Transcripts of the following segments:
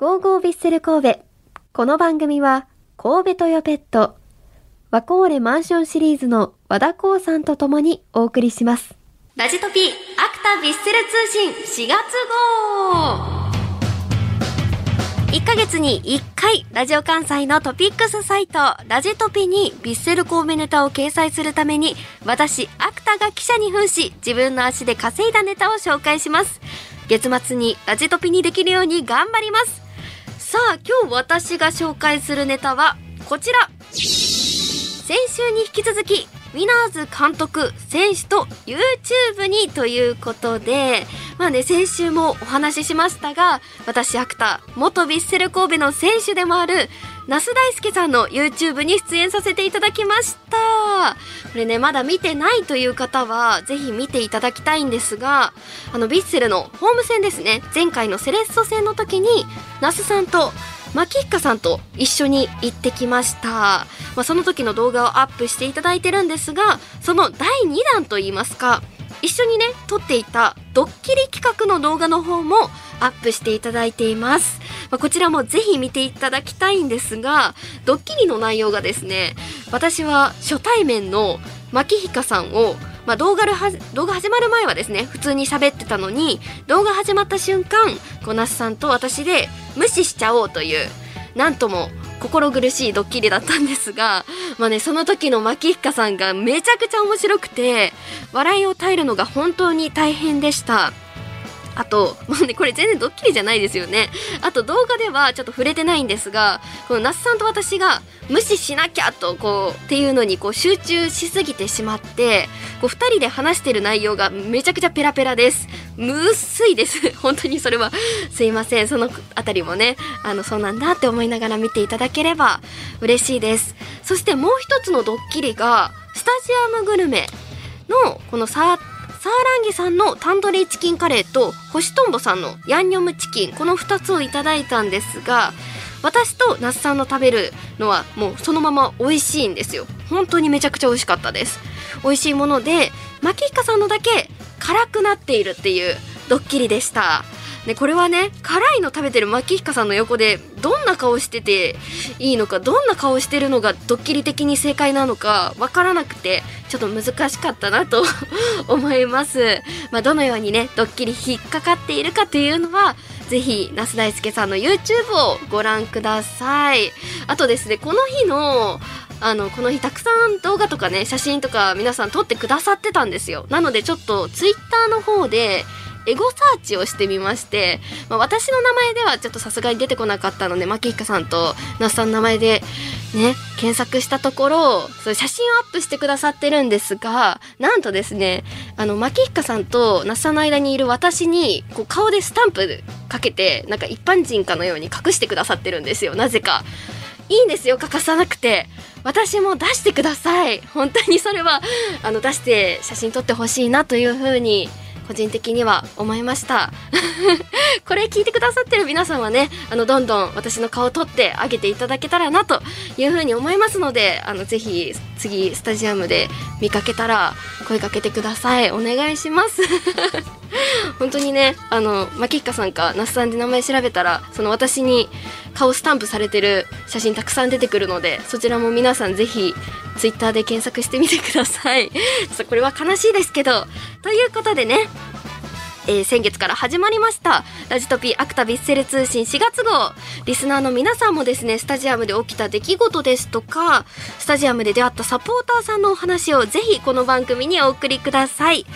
ゴーゴービッセル神戸。この番組は神戸トヨペット、ワコーレマンションシリーズの和田光さんとともにお送りします。ラジトピアクタビッセル通信4月号。1ヶ月に1回ラジオ関西のトピックスサイトラジトピにビッセル神戸ネタを掲載するために、私アクタが記者に扮し、自分の足で稼いだネタを紹介します。月末にラジトピにできるように頑張ります。さあ、今日私が紹介するネタはこちら。先週に引き続き、ウィナーズ監督、選手と YouTube にということで、まあね、先週もお話ししましたが、私アクタ、元ヴィッセル神戸の選手でもある那須大輔さんの YouTube に出演させていただきました。これね、まだ見てないという方はぜひ見ていただきたいんですが、ヴィッセルのホーム戦ですね、前回のセレッソ戦の時に那須さんとマキッカさんと一緒に行ってきました。その時の動画をアップしていただいてるんですが、その第2弾といいますか、一緒にね撮っていたドッキリ企画の動画の方もアップしていただいています。こちらもぜひ見ていただきたいんですが、ドッキリの内容がですね、私は初対面のマキヒカさんを、動画始まる前はですね、普通に喋ってたのに、動画始まった瞬間、那須さんと私で無視しちゃおうという、なんとも心苦しいドッキリだったんですが、その時のマキヒカさんがめちゃくちゃ面白くて、笑いを耐えるのが本当に大変でした。あと、これ全然ドッキリじゃないですよね。あと動画ではちょっと触れてないんですが、この那須さんと私が無視しなきゃとっていうのに集中しすぎてしまって、2人で話してる内容がめちゃくちゃペラペラです。むっすいです。本当にそれはすいません。そのあたりもね、そうなんだって思いながら見ていただければ嬉しいです。そしてもう一つのドッキリが、スタジアムグルメのこのサーランギさんのタンドリーチキンカレーと星とんぼさんのヤンニョムチキン、この2つをいただいたんですが、私と那須さんの食べるのはもうそのまま美味しいんですよ。本当にめちゃくちゃ美味しかったです。美味しいもので、マキヒカさんのだけ辛くなっているっていうドッキリでした。これはね、辛いの食べてるマキヒカさんの横でどんな顔してていいのか、どんな顔してるのがドッキリ的に正解なのかわからなくて、ちょっと難しかったなと思います。どのようにねドッキリ引っかかっているかというのは、ぜひ那須大輔さんの YouTube をご覧ください。あとですね、この日たくさん動画とかね、写真とか皆さん撮ってくださってたんですよ。なのでちょっと Twitter の方でエゴサーチをしてみまして、私の名前ではちょっとさすがに出てこなかったので、マキヒカさんと那須さんの名前でね検索したところ、そういう写真をアップしてくださってるんですが、なんとですね、マキヒカさんと那須さんの間にいる私に顔でスタンプかけて、なんか一般人かのように隠してくださってるんですよ。なぜかいいんですよ、欠かさなくて。私も出してください。本当にそれは出して写真撮ってほしいなというふうに個人的には思いましたこれ聞いてくださってる皆さんはね、どんどん私の顔を撮ってあげていただけたらなというふうに思いますので、ぜひ次スタジアムで見かけたら声かけてください。お願いします本当にね、マキヒカさんか那須さんで名前調べたら、その私に顔スタンプされてる写真たくさん出てくるので、そちらも皆さんぜひツイッターで検索してみてください。これは悲しいですけど。ということでね、先月から始まりましたラジトピアクタヴィッセル通信4月号。リスナーの皆さんもですね、スタジアムで起きた出来事ですとか、スタジアムで出会ったサポーターさんのお話をぜひこの番組にお送りください。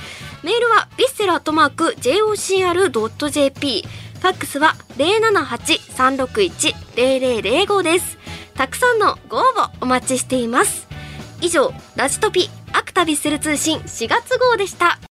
メールはvissel@jocr.jp、 ファックスは 078-361-0005 です。たくさんのご応募お待ちしています。以上、ラジトピアクタヴィッセル通信4月号でした。